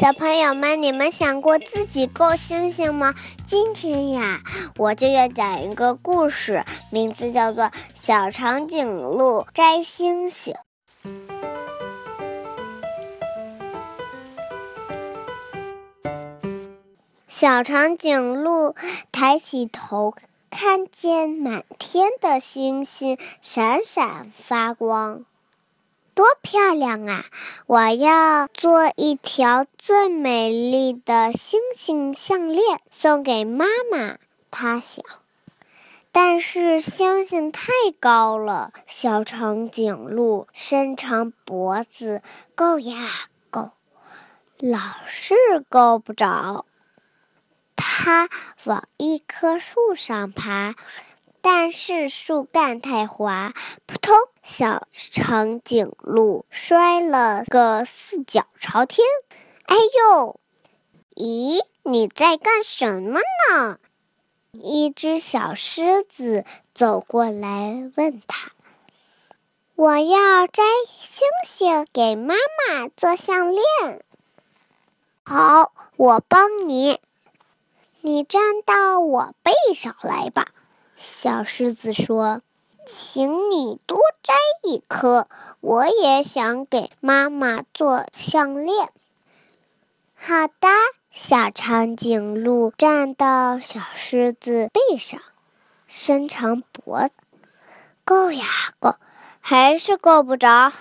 小朋友们，你们想过自己够星星吗？今天呀，我就要讲一个故事，名字叫做《小长颈鹿摘星星》。小长颈鹿抬起头，看见满天的星星闪闪发光。多漂亮啊！我要做一条最美丽的星星项链，送给妈妈。她想，但是星星太高了，小长颈鹿伸长脖子够呀够，老是够不着。它往一棵树上爬，但是树干太滑，扑通！小长颈鹿摔了个四脚朝天。哎呦！咦，你在干什么呢？一只小狮子走过来问他：“我要摘星星给妈妈做项链。”好，我帮你。你站到我背上来吧。小狮子说：“请你多摘一颗，我也想给妈妈做项链。”好的，小长颈鹿站到小狮子背上，伸长脖子，够呀够，还是够不着。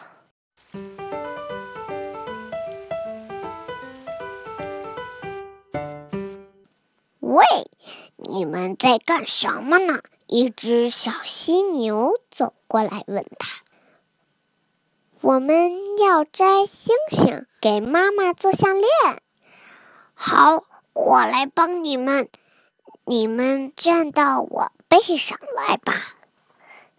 喂，你们在干什么呢？一只小犀牛走过来问他：“我们要摘星星给妈妈做项链。”好，我来帮你们，你们站到我背上来吧。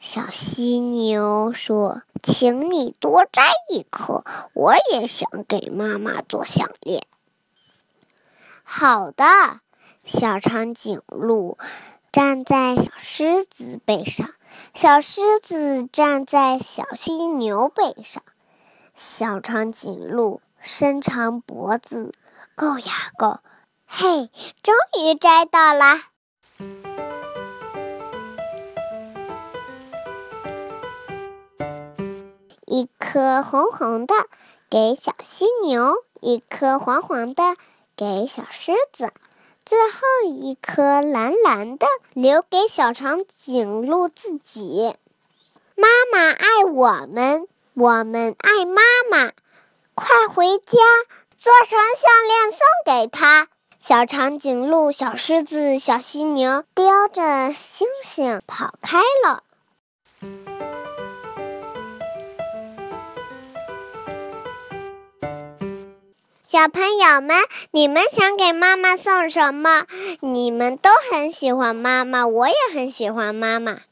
小犀牛说：“请你多摘一颗，我也想给妈妈做项链。”好的，小长颈鹿站在小狮子背上，小狮子站在小犀牛背上。小长颈鹿伸长脖子，够呀够，嘿，终于摘到了。一颗红红的给小犀牛，一颗黄黄的给小狮子，最后一颗蓝蓝的留给小长颈鹿自己。妈妈爱我们，我们爱妈妈，快回家做成项链送给她。小长颈鹿、小狮子、小犀牛叼着星星跑开了。小朋友们，你们想给妈妈送什么？你们都很喜欢妈妈，我也很喜欢妈妈。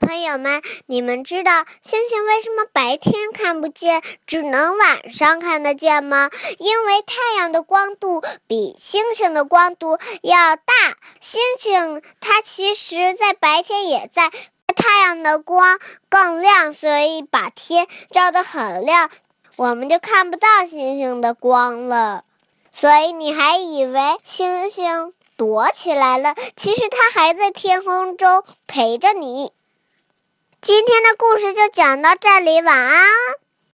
朋友们，你们知道星星为什么白天看不见，只能晚上看得见吗？因为太阳的光度比星星的光度要大，星星它其实在白天也在，太阳的光更亮，所以把天照得很亮，我们就看不到星星的光了。所以你还以为星星躲起来了，其实它还在天空中陪着你。今天的故事就讲到这里，晚安。